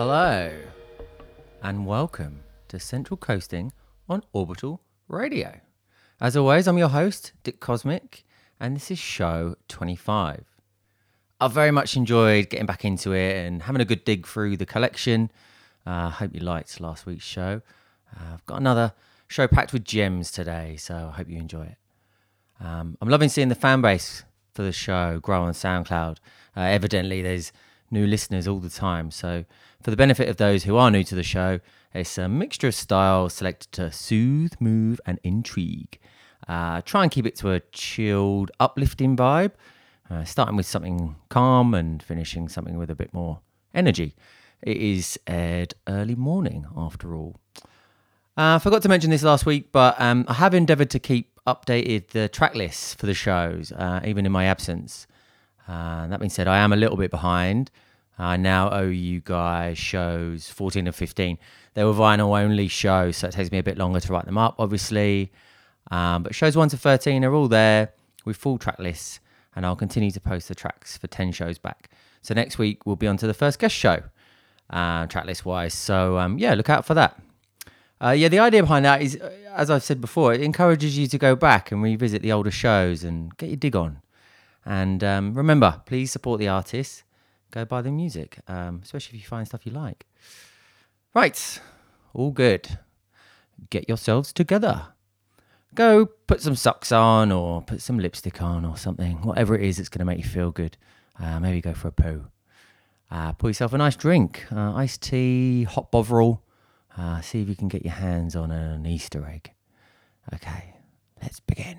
Hello, and welcome to Central Coasting on Orbital Radio. As always, I'm your host, Dick Cosmic, and this is show 25. I very much enjoyed getting back into it and having a good dig through the collection. I hope you liked last week's show. I've got another show packed with gems today, so I hope you enjoy it. I'm loving seeing the fan base for the show grow on SoundCloud. Evidently, there's new listeners all the time, so for the benefit of those who are new to the show, it's a mixture of styles selected to soothe, move and intrigue. Try and keep it to a chilled, uplifting vibe, starting with something calm and finishing something with a bit more energy. It is aired early morning after all. I forgot to mention this last week, but I have endeavoured to keep updated the track lists for the shows, even in my absence. That being said, I am a little bit behind. I now owe you guys shows 14 and 15. They were vinyl-only shows, so it takes me a bit longer to write them up, obviously. But shows 1 to 13 are all there with full track lists, and I'll continue to post the tracks for 10 shows back. So next week, we'll be on to the first guest show, track list-wise. So, yeah, look out for that. The idea behind that is, as I've said before, it encourages you to go back and revisit the older shows and get your dig on. And remember, please support the artists. Go buy the music, especially if you find stuff you like. Right, all good. Get yourselves together. Go put some socks on or put some lipstick on or something. Whatever it is that's going to make you feel good. Maybe go for a poo. Pour yourself a nice drink. Iced tea, hot bovril. See if you can get your hands on an Easter egg. Okay, let's begin.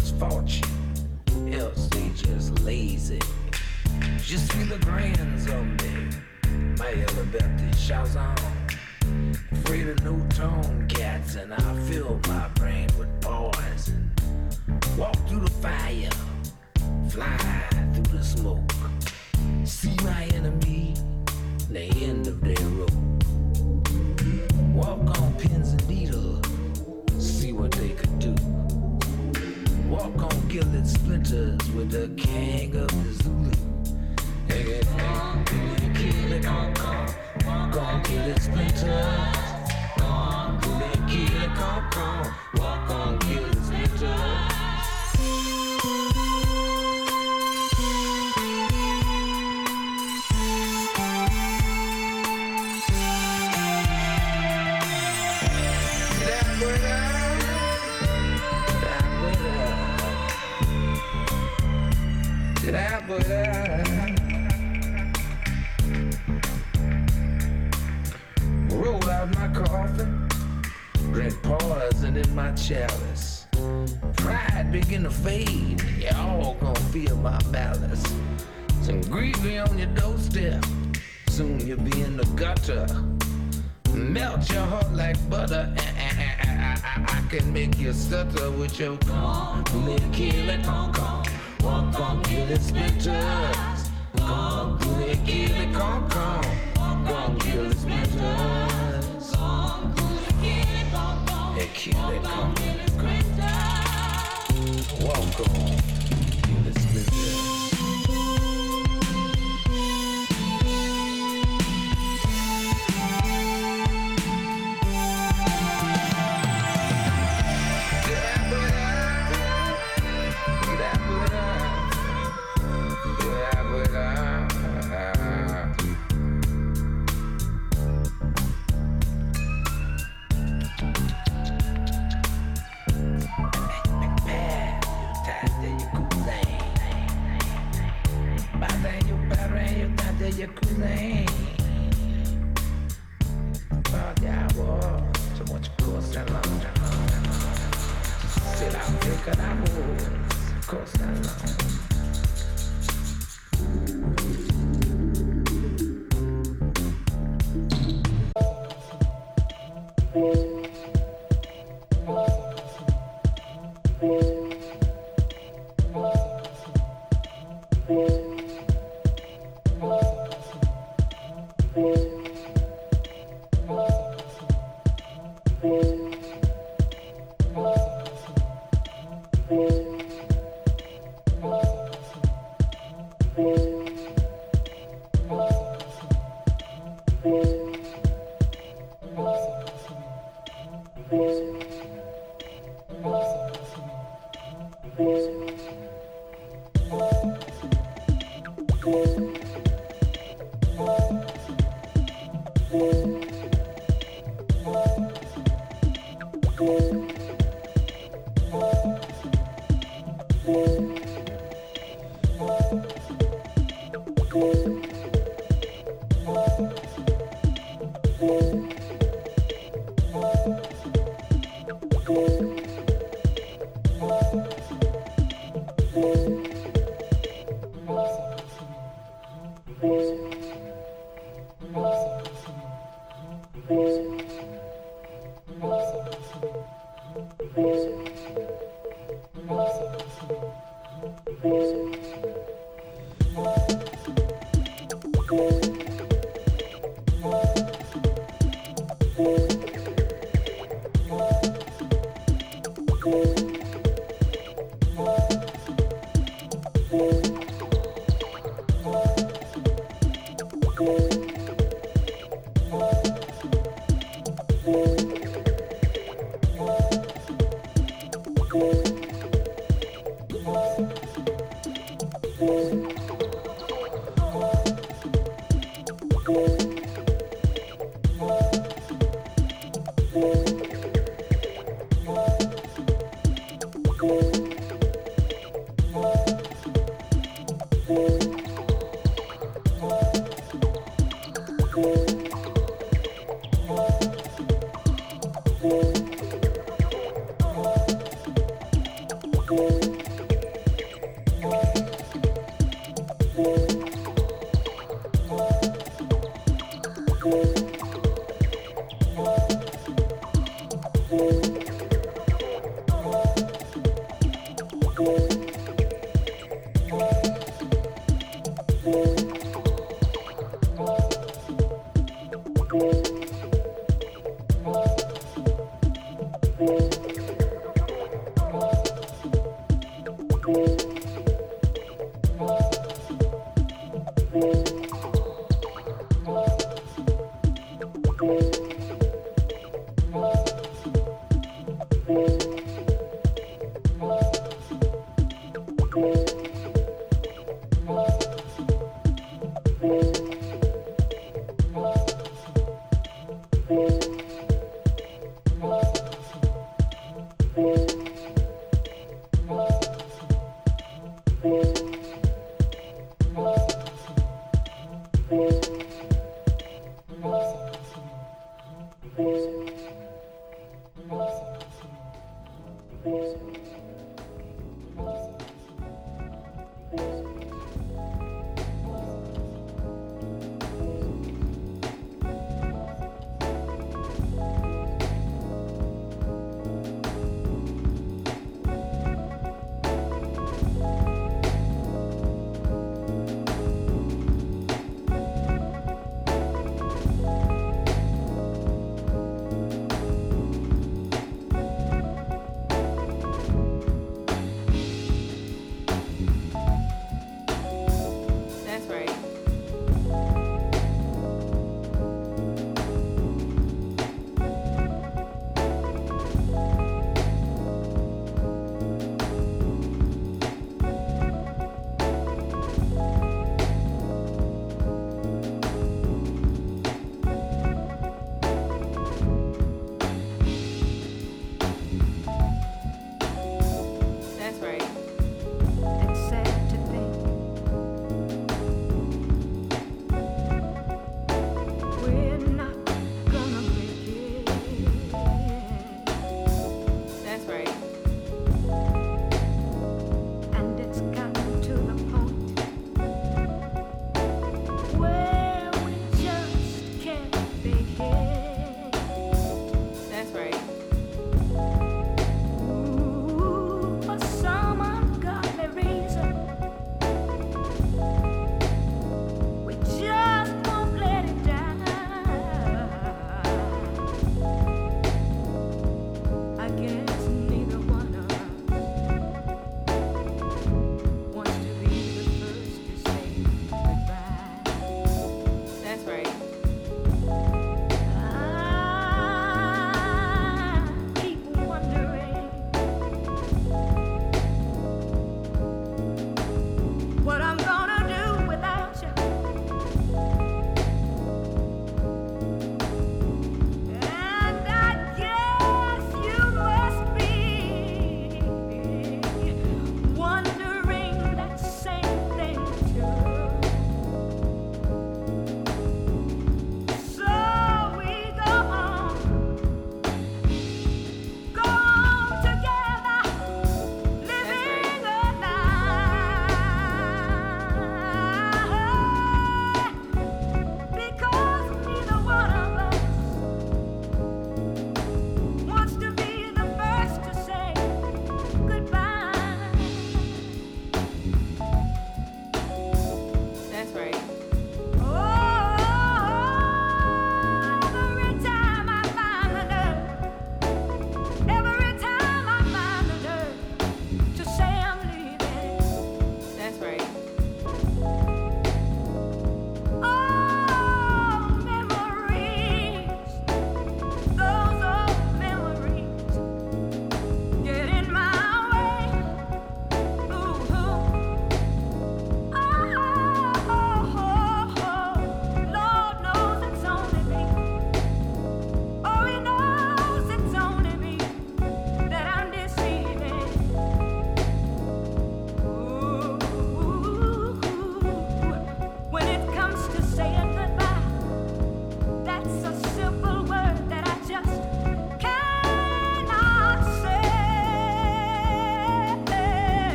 misfortune, else they just lazy. Je suis le grand zombie, my elevator shouts on. Afraid of no tone cats, and I fill my brain with poison. Walk through the fire, fly through the smoke. See my enemy, the end of their rope. Walk on pins and needles, see what they could do. Walk on gilded splinters with the king of the Zulu. Hey, hey, hey, kill it, come, come. Walk on gilded splinters. Kill it, come, come. Walk on gilded splinters. Roll out my coffin, drink poison in my chalice. Pride begin to fade, y'all gonna feel my malice. Some gravy on your doorstep, soon you'll be in the gutter. Melt your heart like butter, I can make you stutter with your con, kill it, con, con. Walk on gilded splinters. Come, good and give it, come, come. Walk on gilded splinters. Come, good and give it, come, come. And kill it, come, come. Walk on gilded splinters. Thank you.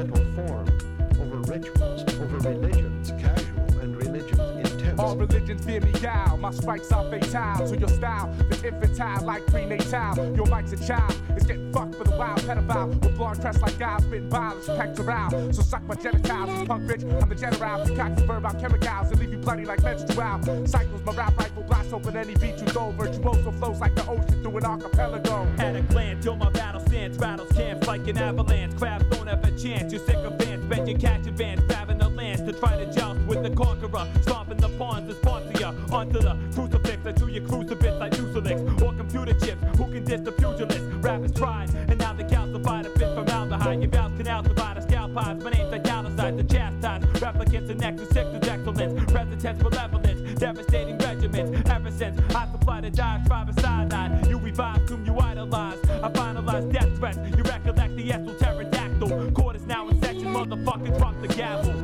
Mental form, over rituals, over religions, casual and religions intent, All religions fear me out. My strikes are fatal to your style. It's infantile like prenatal. Your life's a child. It's getting fucked for the wild pedophile. With blonde crest like I've been violence packed around. So suck my genitals, punk bitch. I'm the general. Cock the verb out chemicals and leave you bloody like menstrual. Cycles, my rap rifle blast open any beat you go. Virtuoso flows like the ocean through an archipelago. At a glance, till my battle stance rattles camps like an avalanche. Crabs don't have a chance. You're sick of bands. Bet your catch advance. Grabbing the lance to try to joust with the conqueror. Stomping the pawns is Pontia. Onto the crucifix. I do your crucifix like Mucilix. Or computer chips. Who can diss the pugilist? Rap is tried. And now the calcified a fit from aldehyde. Your vows can alcified a scalp pies. My name's iconicized. The chastised. Replicants and nexus. Sick to excellence. Residents malevolence. Devastating regiments. Ever since I supply the diatribe and side-eyed. You revive whom you idolize. I finalize death threats. You recollect the Estel pterodactyl. Court is now in section. Motherfucker, drop the gavel.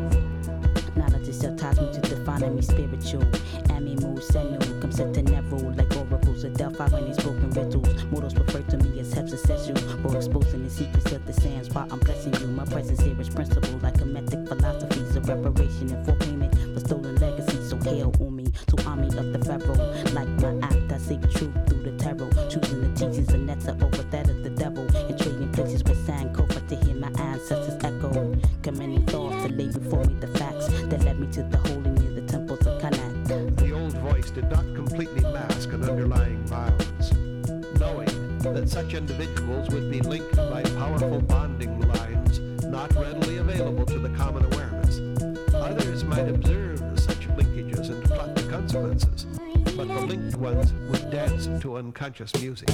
Knowledge itself ties me to defining me spiritual. Ami mood, sensual, comes set to never like oracles of Delphi when these broken rituals. Mortals refer to me as hepsisexual, for exposing the secrets of the sands while I'm blessing you. My presence here is principle like a mythic philosophy, so reparation and for payment for stolen legacies. So hail on me, so army of the pharaoh. Like my act, I seek truth through the tarot, choosing the teachings of Netzah over that of the devil, and trading places with Sankofa to hear my ancestors echo, commending thoughts to lay before me the facts that led me to the holy near the temples of Karnak. The old voice did not completely mask an underlying violence. Knowing that such individuals would be linked by powerful bonding lines not readily available to the common awareness, others might observe such linkages and plot the consequences, but the linked ones would dance to unconscious music.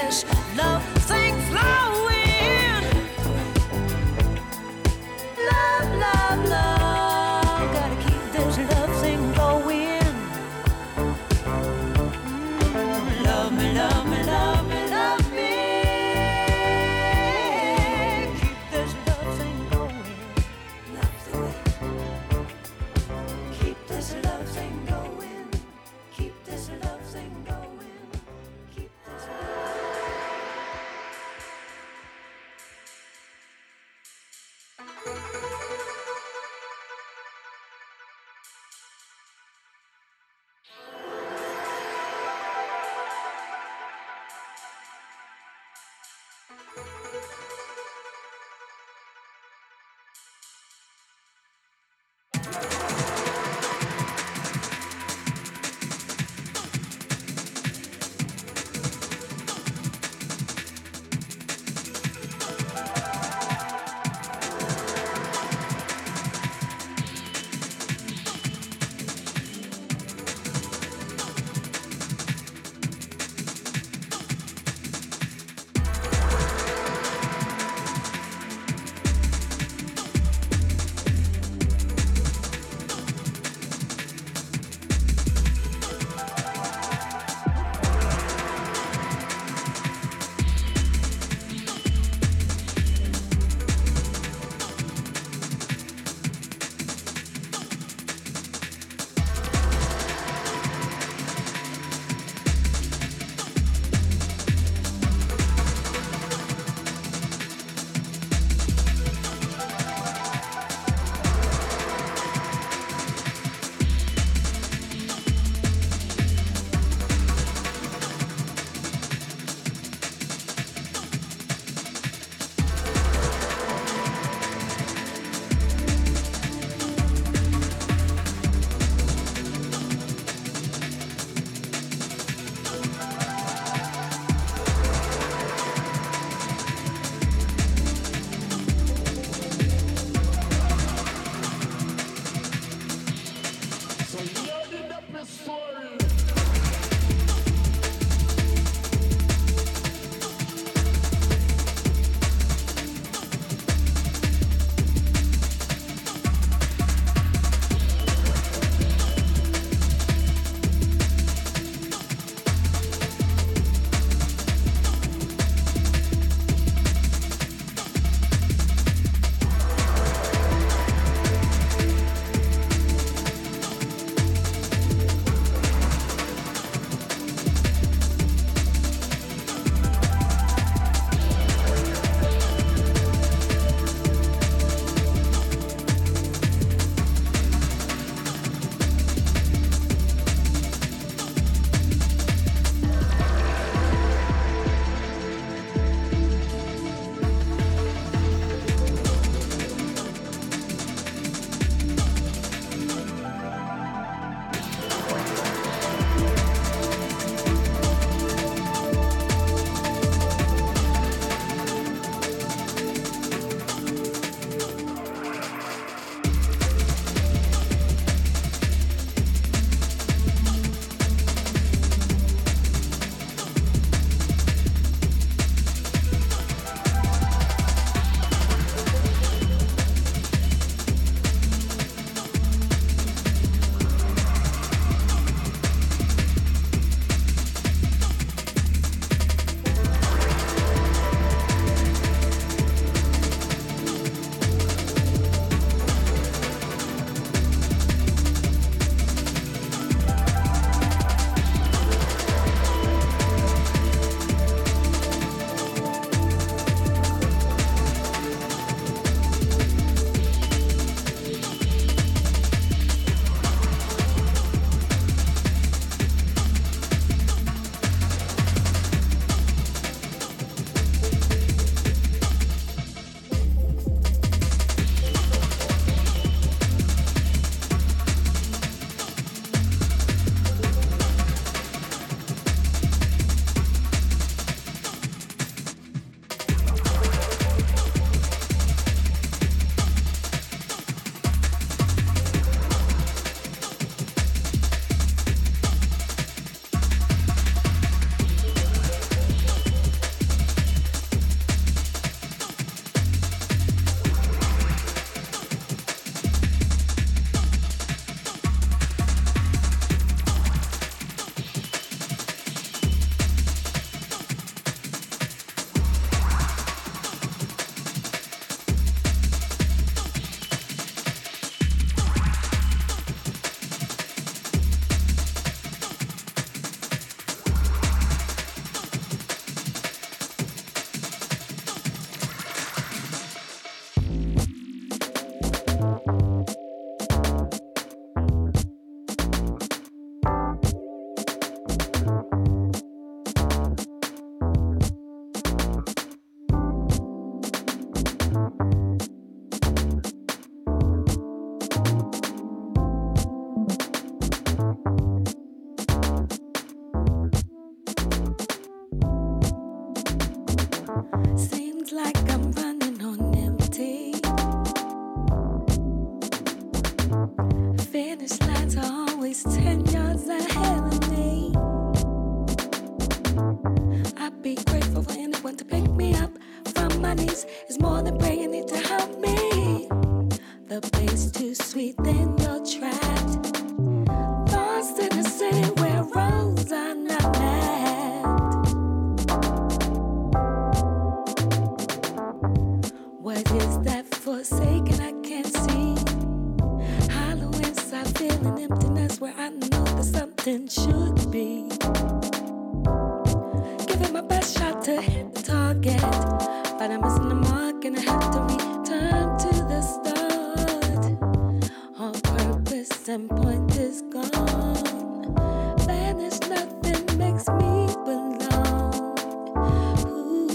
this love thing flowing. Love, love, love, gotta keep this love thing going. Love me, love me, love me, love me. Keep this love thing going. Love thing. Keep this love thing going. Keep this love thing going. bodies is more than praying it to help me. The place too sweet, then you're trapped. Lost in a city where roads are not mapped. What is that forsaken I can't see? Hollowness I feel, an emptiness where I know that something should be. My best shot to hit the target, but I'm missing the mark and I have to return to the start. All purpose and point is gone. Vanish, nothing makes me belong. Ooh.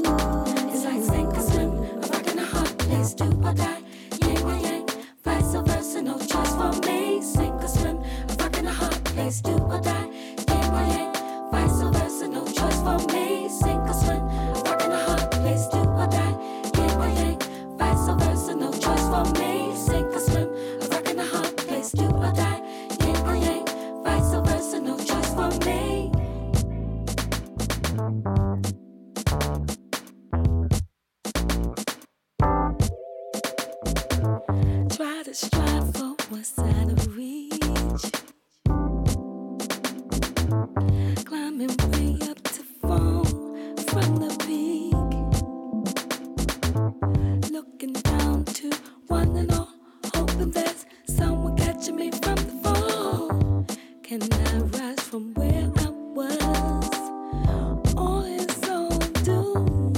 It's like sink or swim, a rock in a hard place, do or die, yang or yang, vice versa, no choice for me. Sink or swim, a rock in a hard place, do or die, yang or yang, vice versa, no choice for me. Sink or swim, I'm back in a hard place, do or die, yeah or yank, vice versa, no choice for me. Sink or swim, I'm back in a hard place, do or die, yeah or yank, vice versa, no choice for me. Try to strive for what's out of reach, climbing way up to fall from the peak, looking down to one and all, hoping there's someone catching me from the fall. Can I rise from where I was, or is all doomed?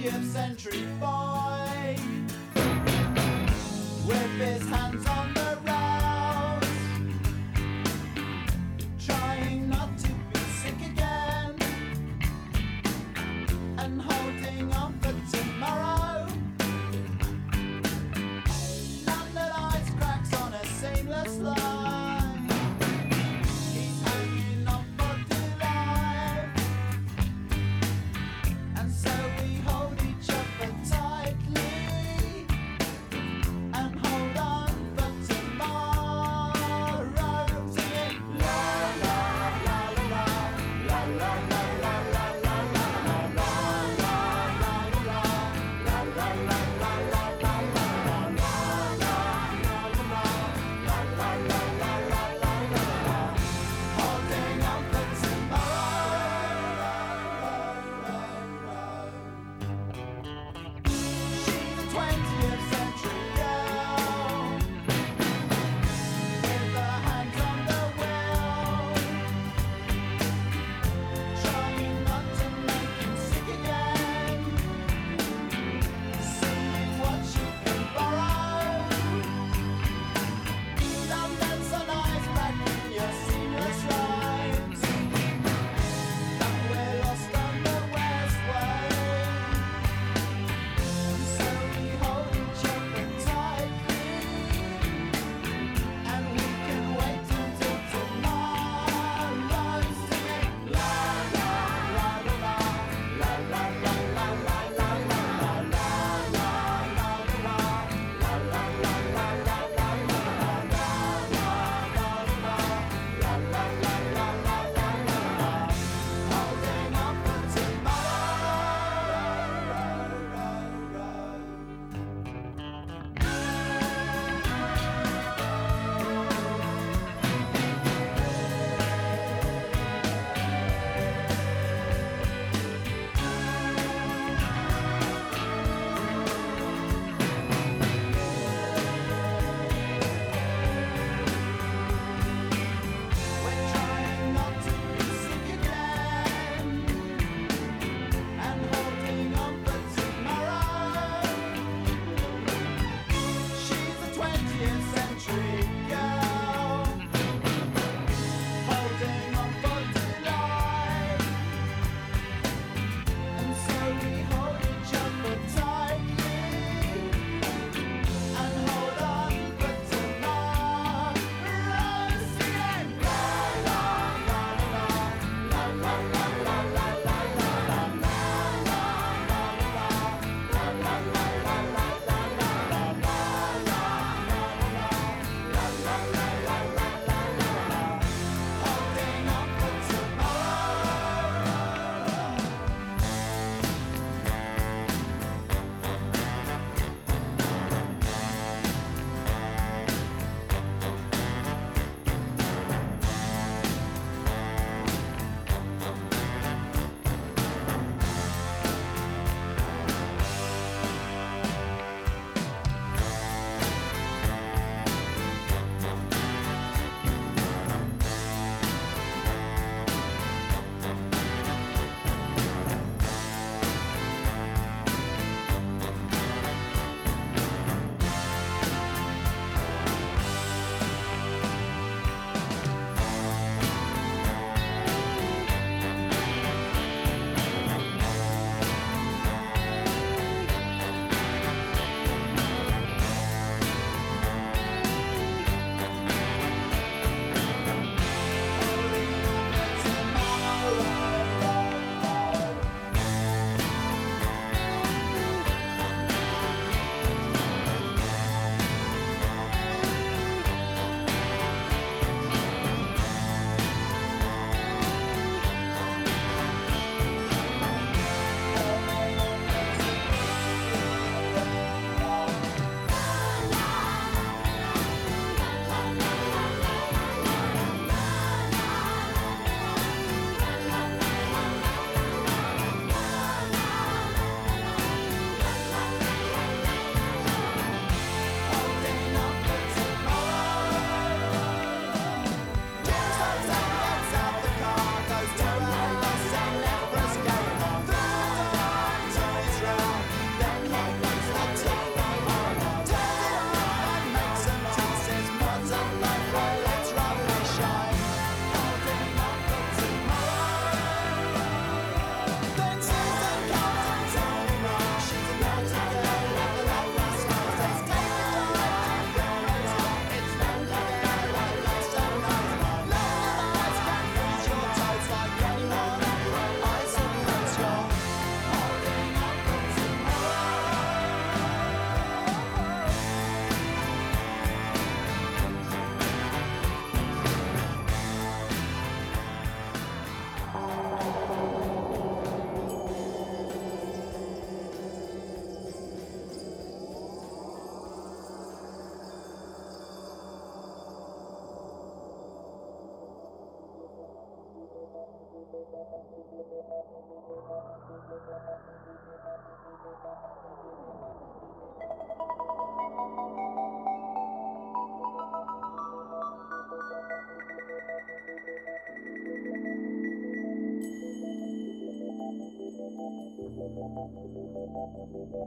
20th century boy with his hands on the rails, trying not to be sick again and holding on for tomorrow. London ice cracks on a seamless line. Hold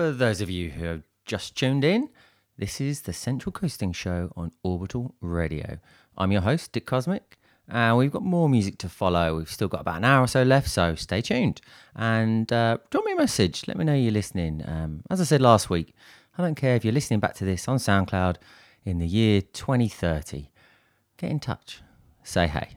For those of you who have just tuned in, this is the Central Coasting Show on Orbital Radio. I'm your host, Dick Cosmic, and we've got more music to follow. We've still got about an hour or so left, so stay tuned. And drop me a message. Let me know you're listening. As I said last week, I don't care if you're listening back to this on SoundCloud in the year 2030. Get in touch. Say hey.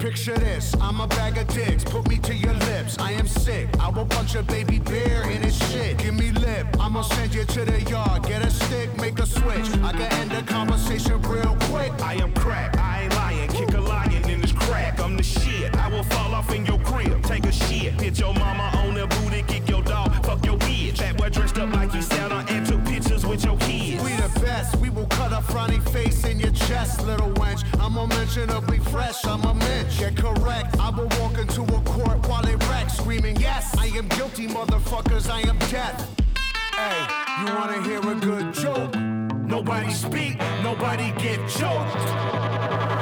Picture this, I'm a bag of dicks, put me to your lips, I am sick, I will punch a baby bear in his shit, give me lip, I'ma send you to the yard, get a stick, make a switch, I can end the conversation real quick, I am crack, I ain't lying, kick a lion in his crack, I'm the shit, I will fall off in your crib, take a shit, hit your mama on the booty, kick your dog, fuck your bitch, that boy dressed up like you sat on and took pictures with your kids, we the best, we will cut a frowny face in your chest, little wench, I'm unmentionably fresh, I'm a mensch. Get correct, I will walk into a court while it wrecks, screaming yes, I am guilty motherfuckers, I am death. Hey, you wanna hear a good joke? Nobody speak, nobody get choked.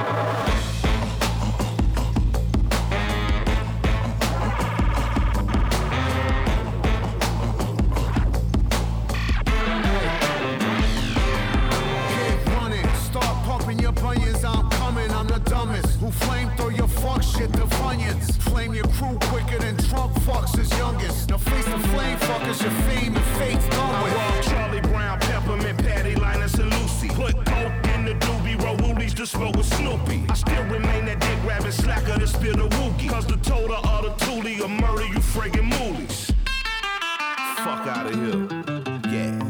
Who flame throw your fuck shit to Funyuns? Flame your crew quicker than Trump fucks his youngest. Now face the flame, fuckers, your fame and fate's gone with. I walk Charlie Brown, Peppermint, Patty, Linus, and Lucy. Put coke in the doobie, roll woolies to smoke with Snoopy. I still remain that dick rabbit slacker to spill the wookie. Cause the total or the toolie will murder you friggin' moolies. Fuck out of here. Yeah.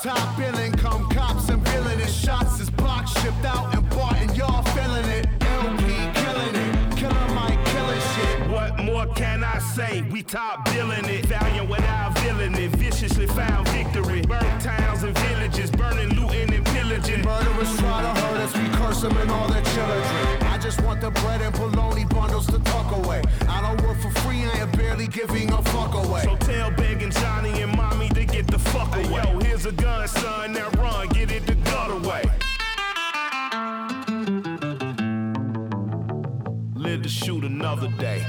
Top billing, come cops and villainous shots is block shipped out and bought and y'all feeling it. LP killing it, killer Mike killing shit. What more can I say? We top billing it, valiant without villain it, viciously found victory. Burnt towns and villages, burning, looting and pillaging. Murderers try to hurt us, we curse them and all their children. I just want the bread and bologna bundles to tuck away. I don't work for free, I am barely giving a fuck away. So tell Big and Johnny and Mommy to get the fuck away. Hey, yo, here's a gun, son, now run, get it the gut away. Live to shoot another day.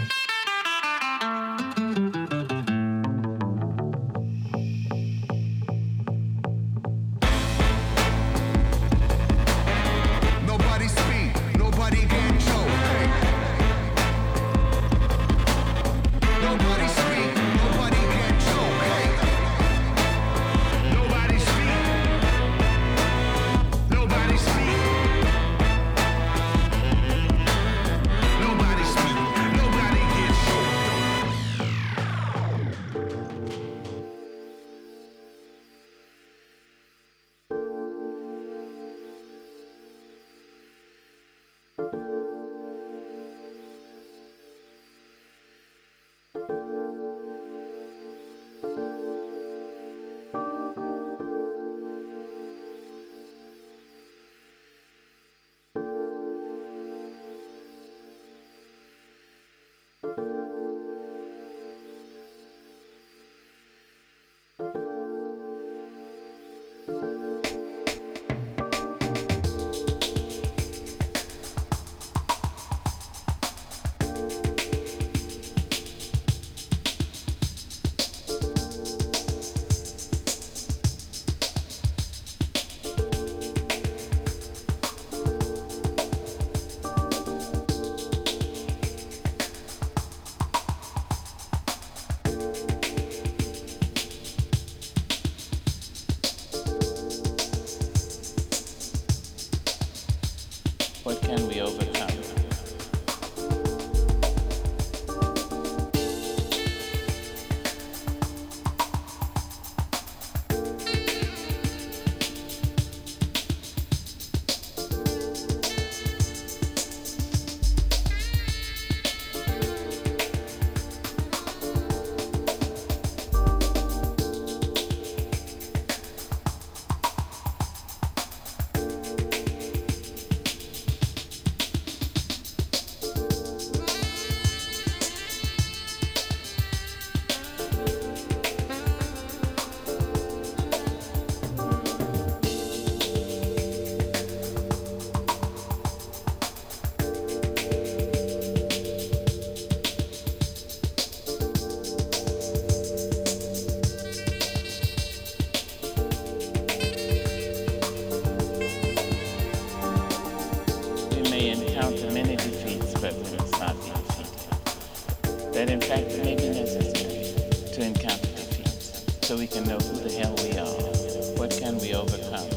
encounter many defeats but will not be defeated. That in fact it may be necessary to encounter defeats so we can know who the hell we are, what can we overcome,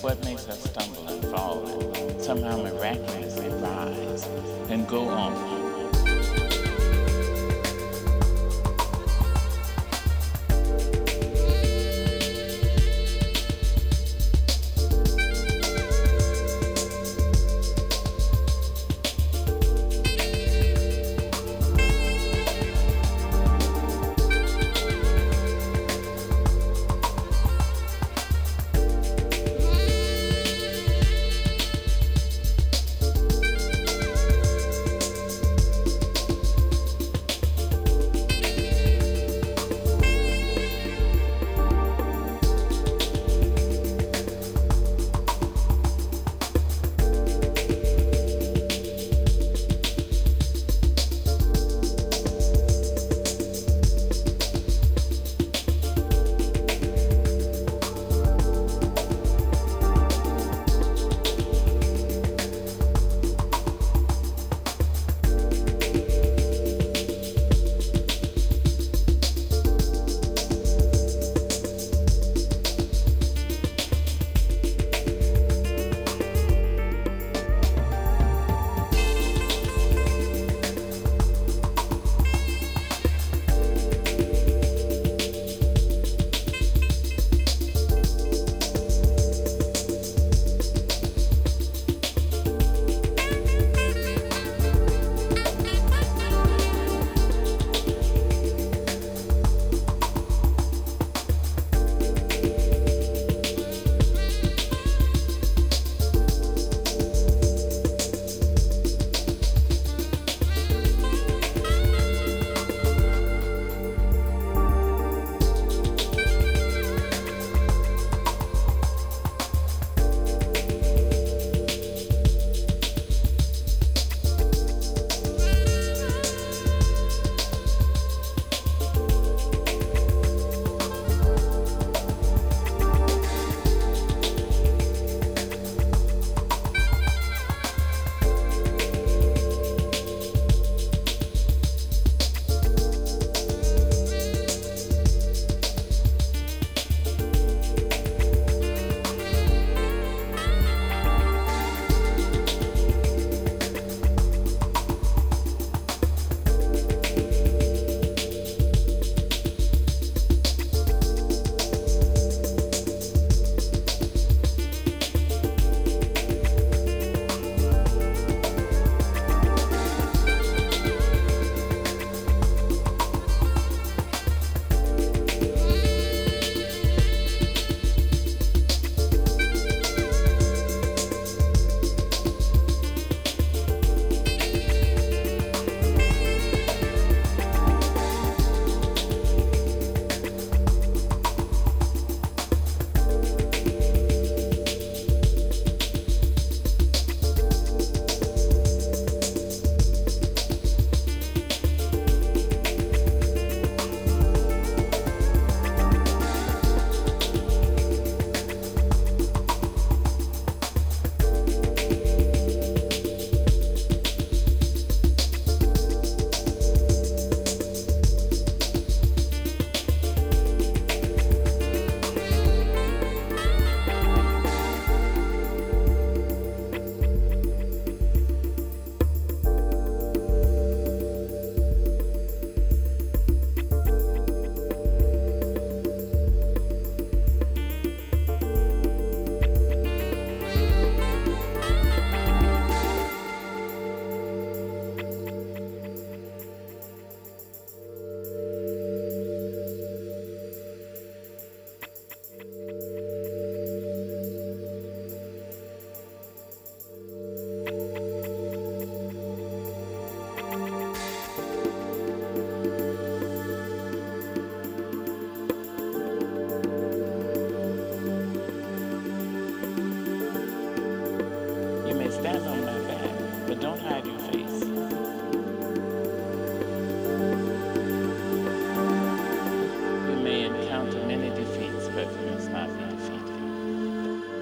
what makes us stumble and fall and somehow miraculously rise and go on.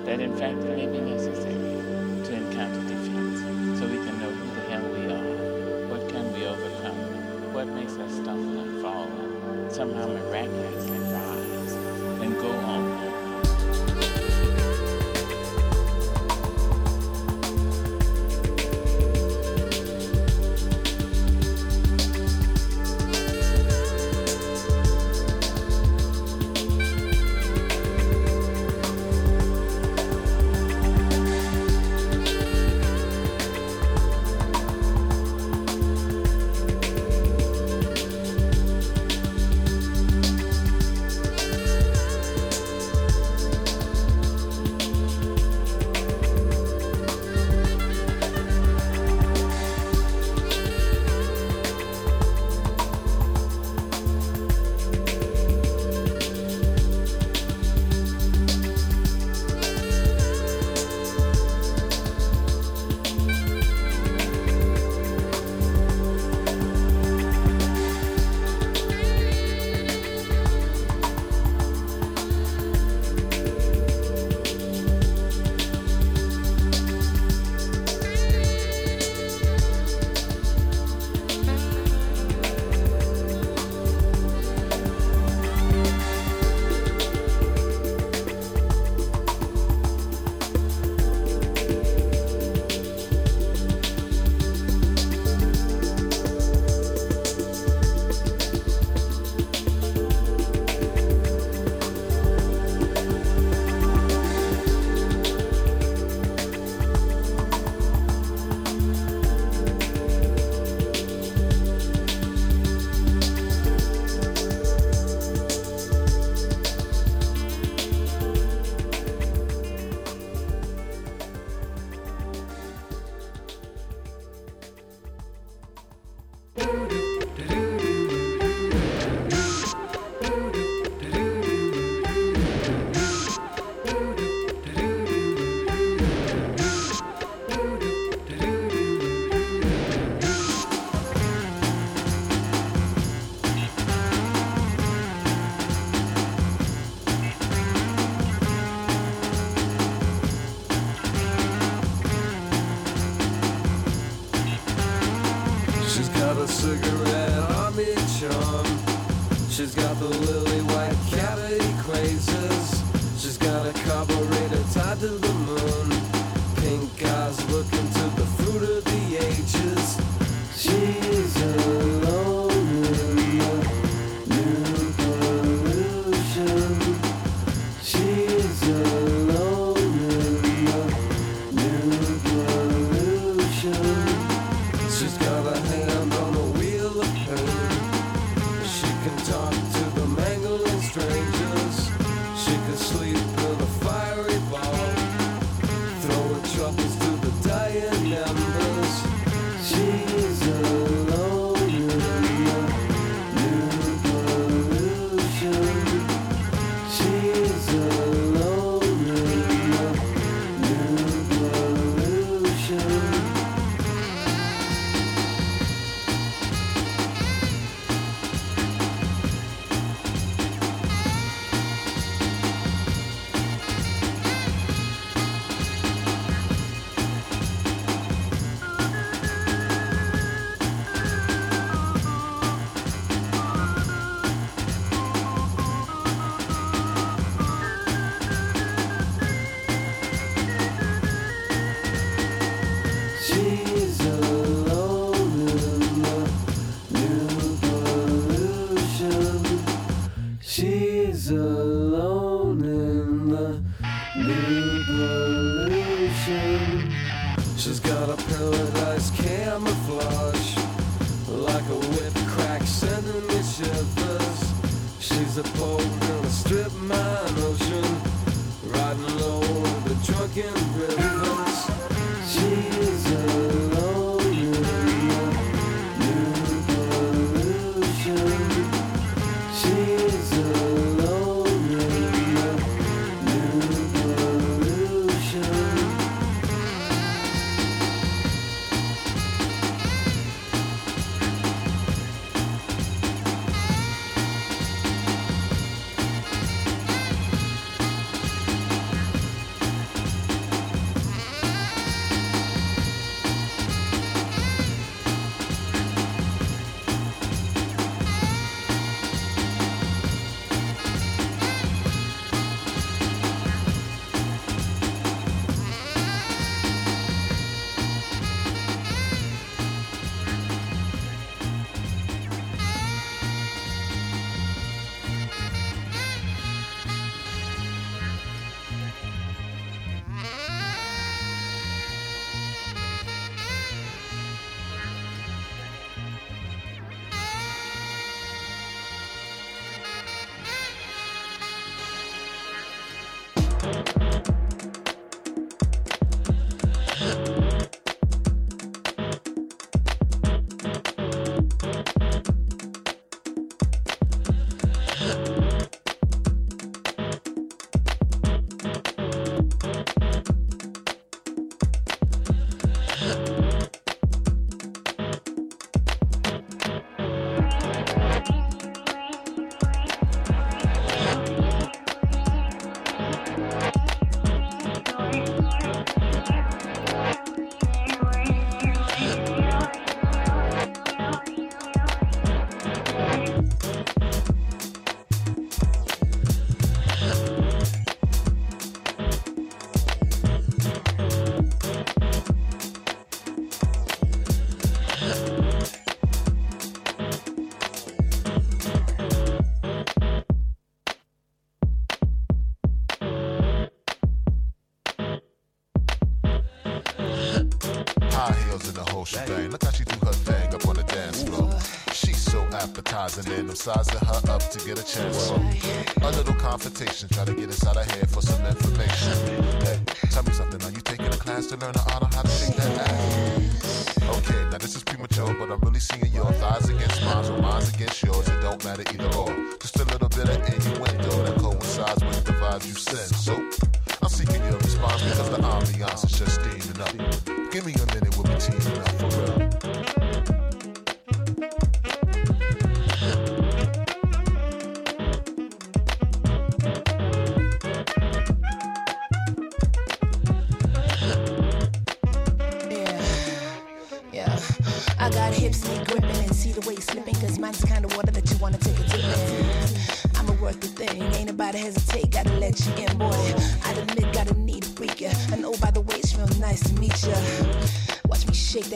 That in fact it may be necessary to encounter defeats so we can that stumble and fall and somehow miraculously rise and go on. Sizing her up to get a chance. So, a little confrontation, try to get inside her head for some information. Hey, tell me something, are you taking a class to learn the art of how to shake that ass? Okay, now this is premature, but I'm really seeing your thighs against mine or mine against yours. It don't matter either or. Just a little bit of innuendo that coincides with the vibes you send. So, I'm seeking your response because the ambiance is just steaming up. Give me a minute, we'll be teaming up for real.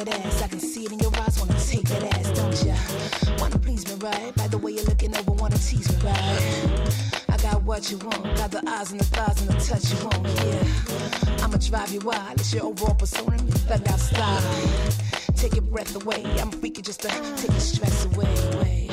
That ass, I can see it in your eyes. Wanna take that ass, don't ya? Wanna please me, right? By the way you're looking over, wanna tease me, right? I got what you want, got the eyes and the thighs and the touch you want, yeah. I'ma drive you wild, it's your overall persona, you thugged out style. Take your breath away, I'm freaking just to take your stress away, away.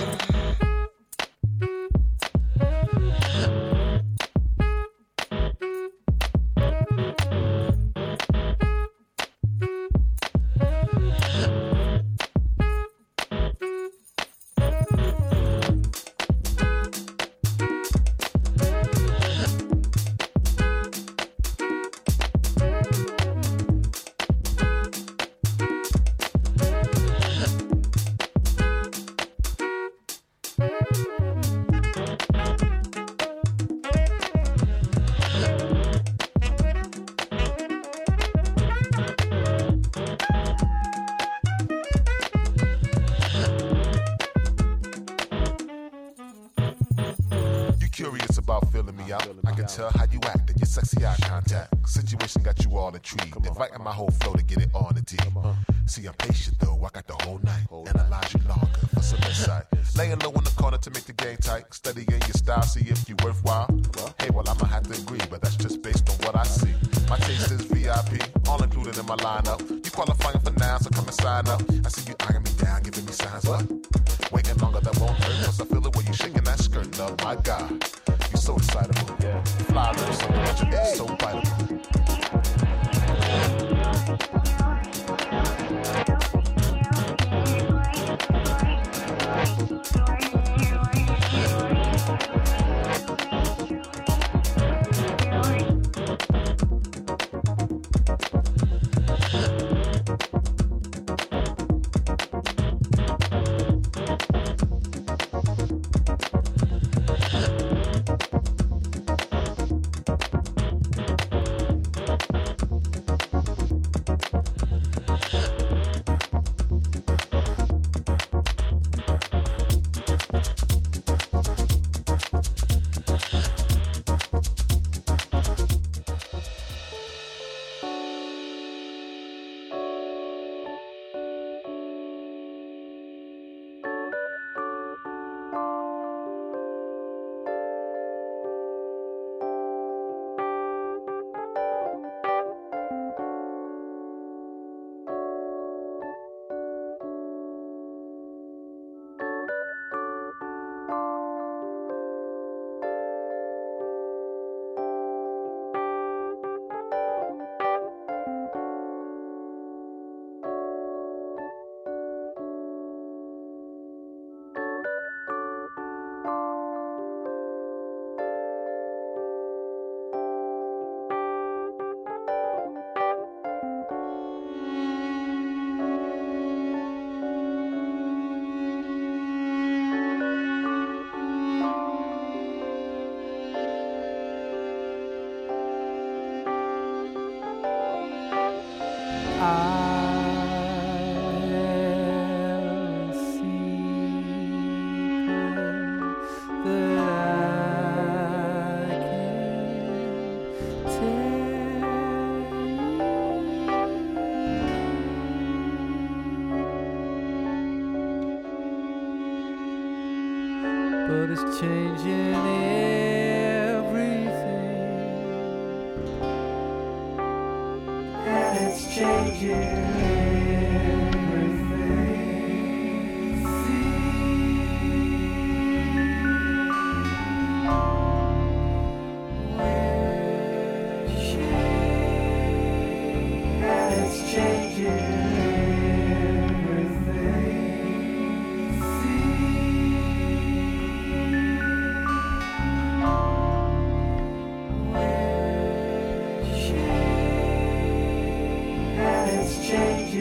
but it's changing everything, and it's changing everything. We're changing, and it's changing. Change.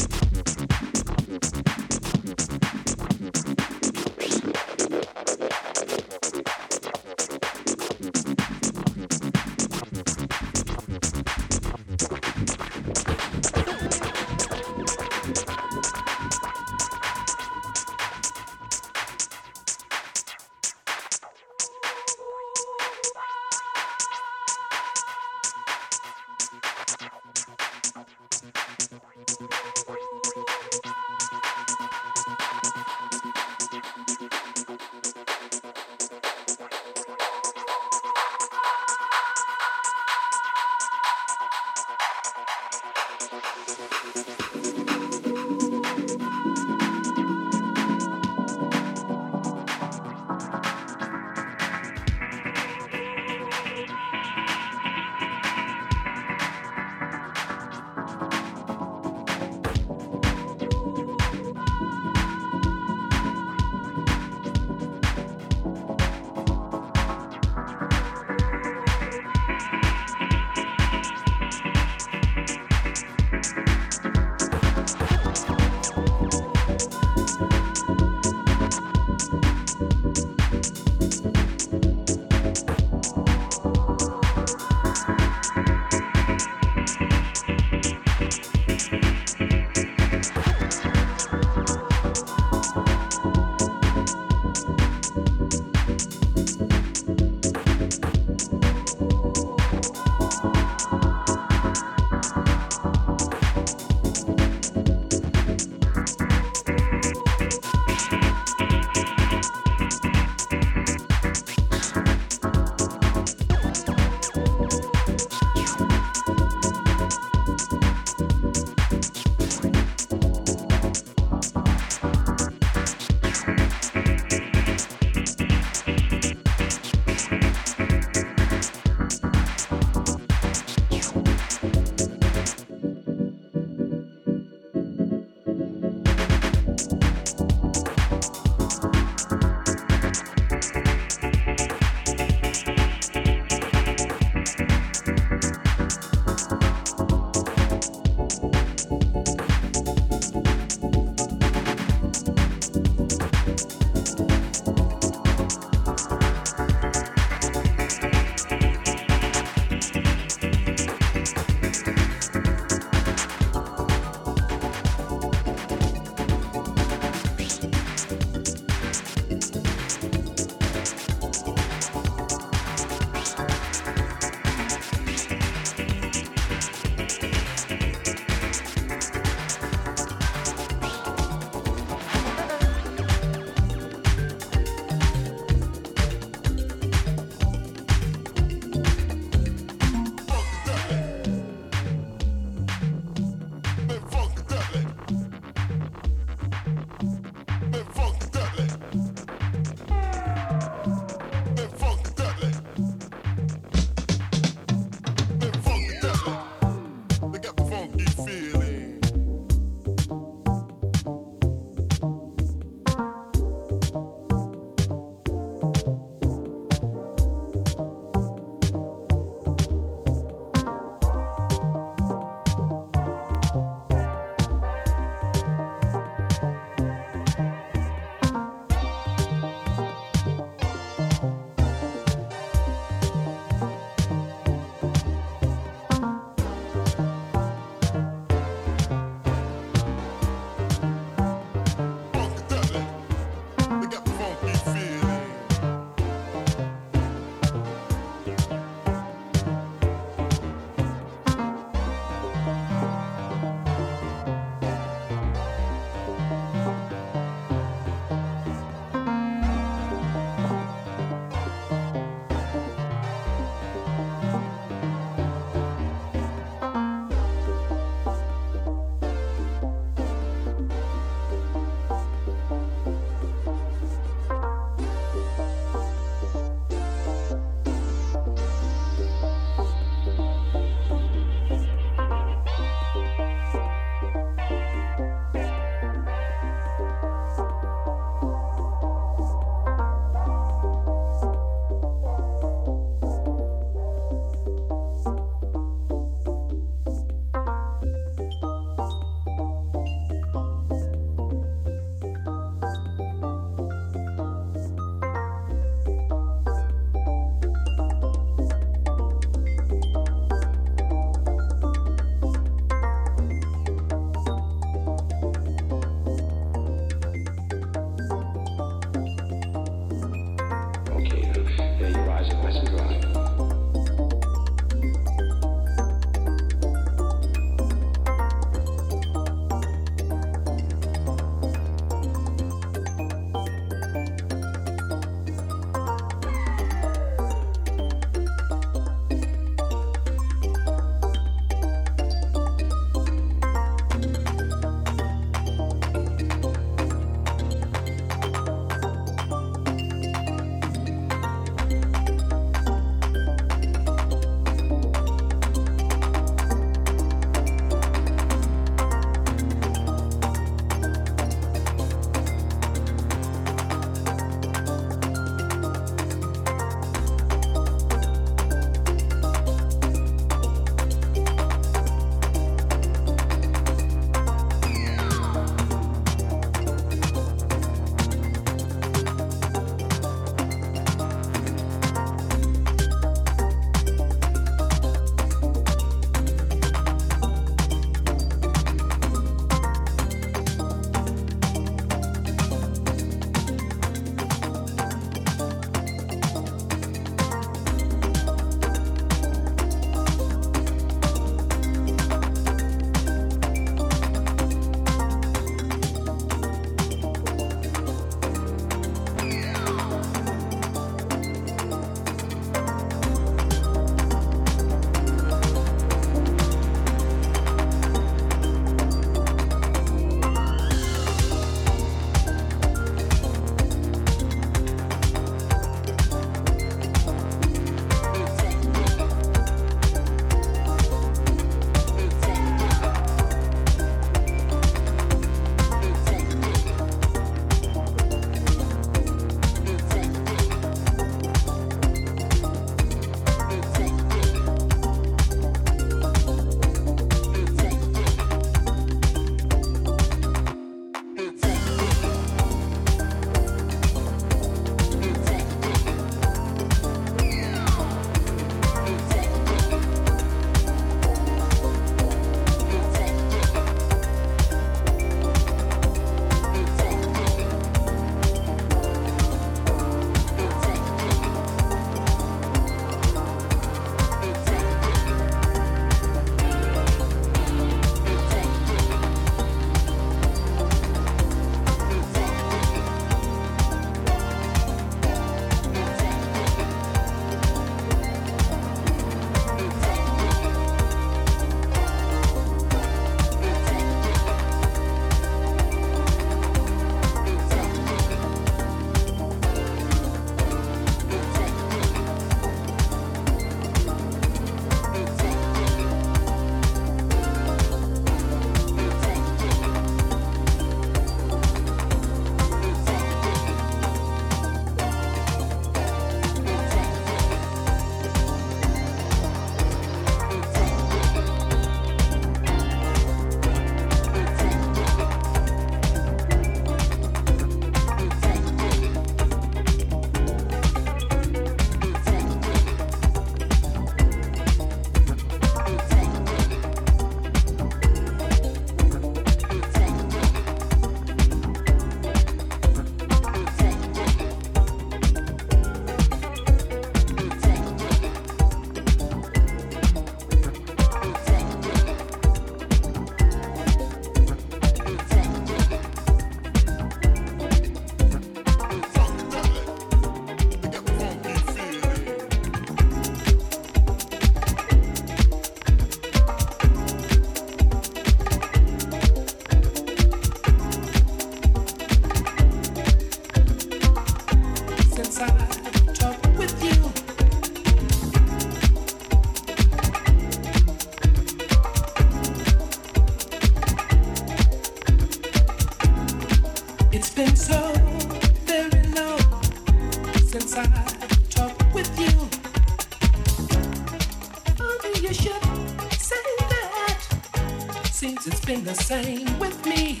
been the same with me.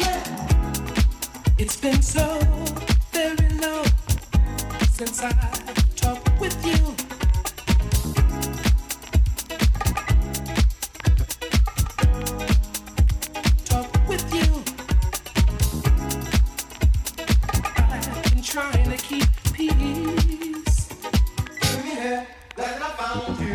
Yeah. It's been so very long since I talked with you. I've been trying to keep peace. Come here, that I found you.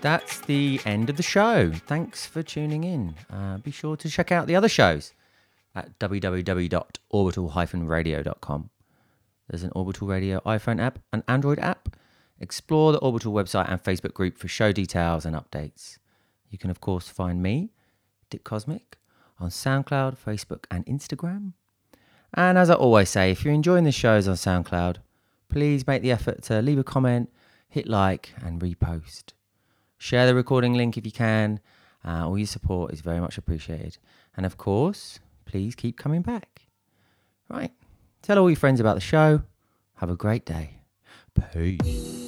That's the end of the show. Thanks for tuning in. Be sure to check out the other shows at www.orbital-radio.com. There's an Orbital Radio iPhone app, an Android app. Explore the Orbital website and Facebook group for show details and updates. You can, of course, find me, Dick Cosmic, on SoundCloud, Facebook and Instagram. And as I always say, if you're enjoying the shows on SoundCloud, please make the effort to leave a comment, hit like and repost. Share the recording link if you can. All your support is very much appreciated. And of course, please keep coming back. Right, tell all your friends about the show. Have a great day. Peace.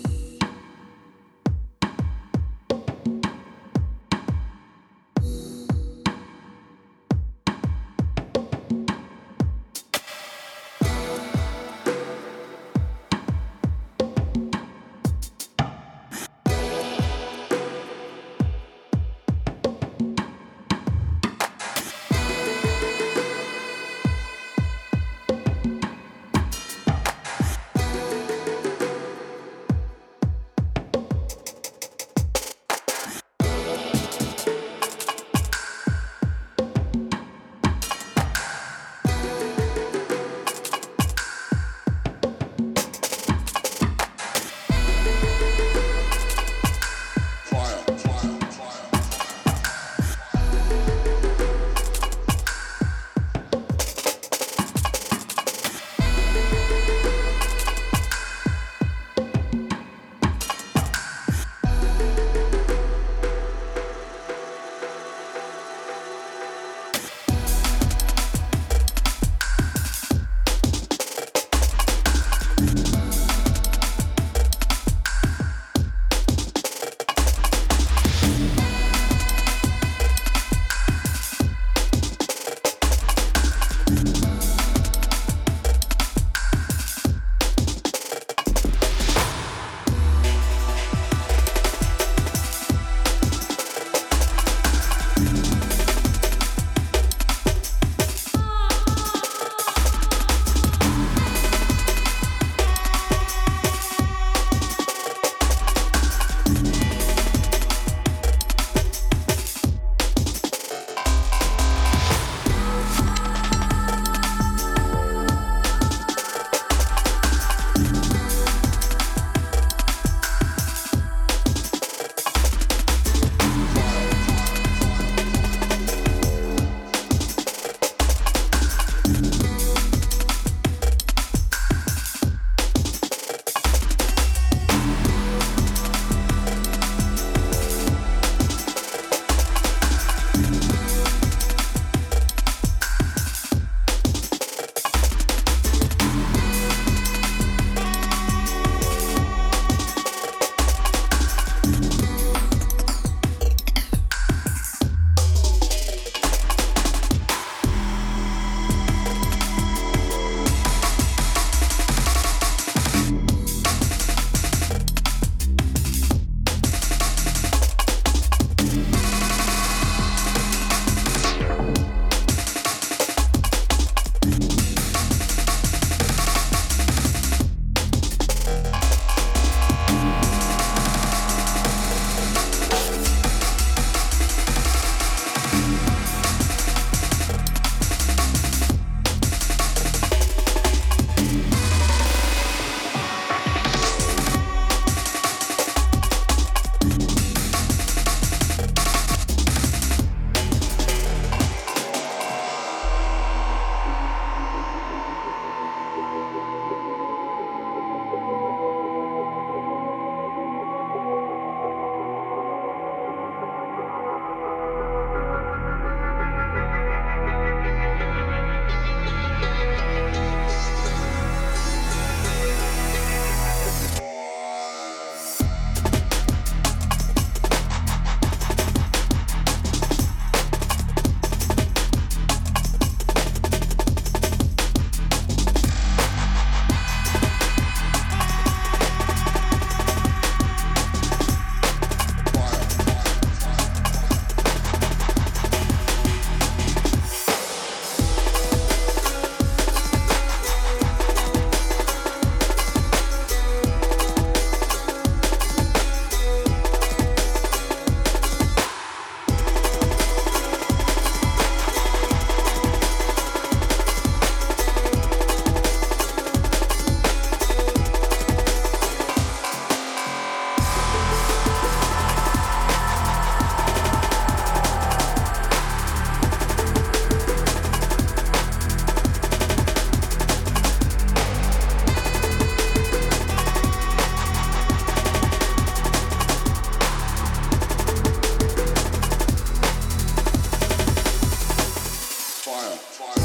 fire.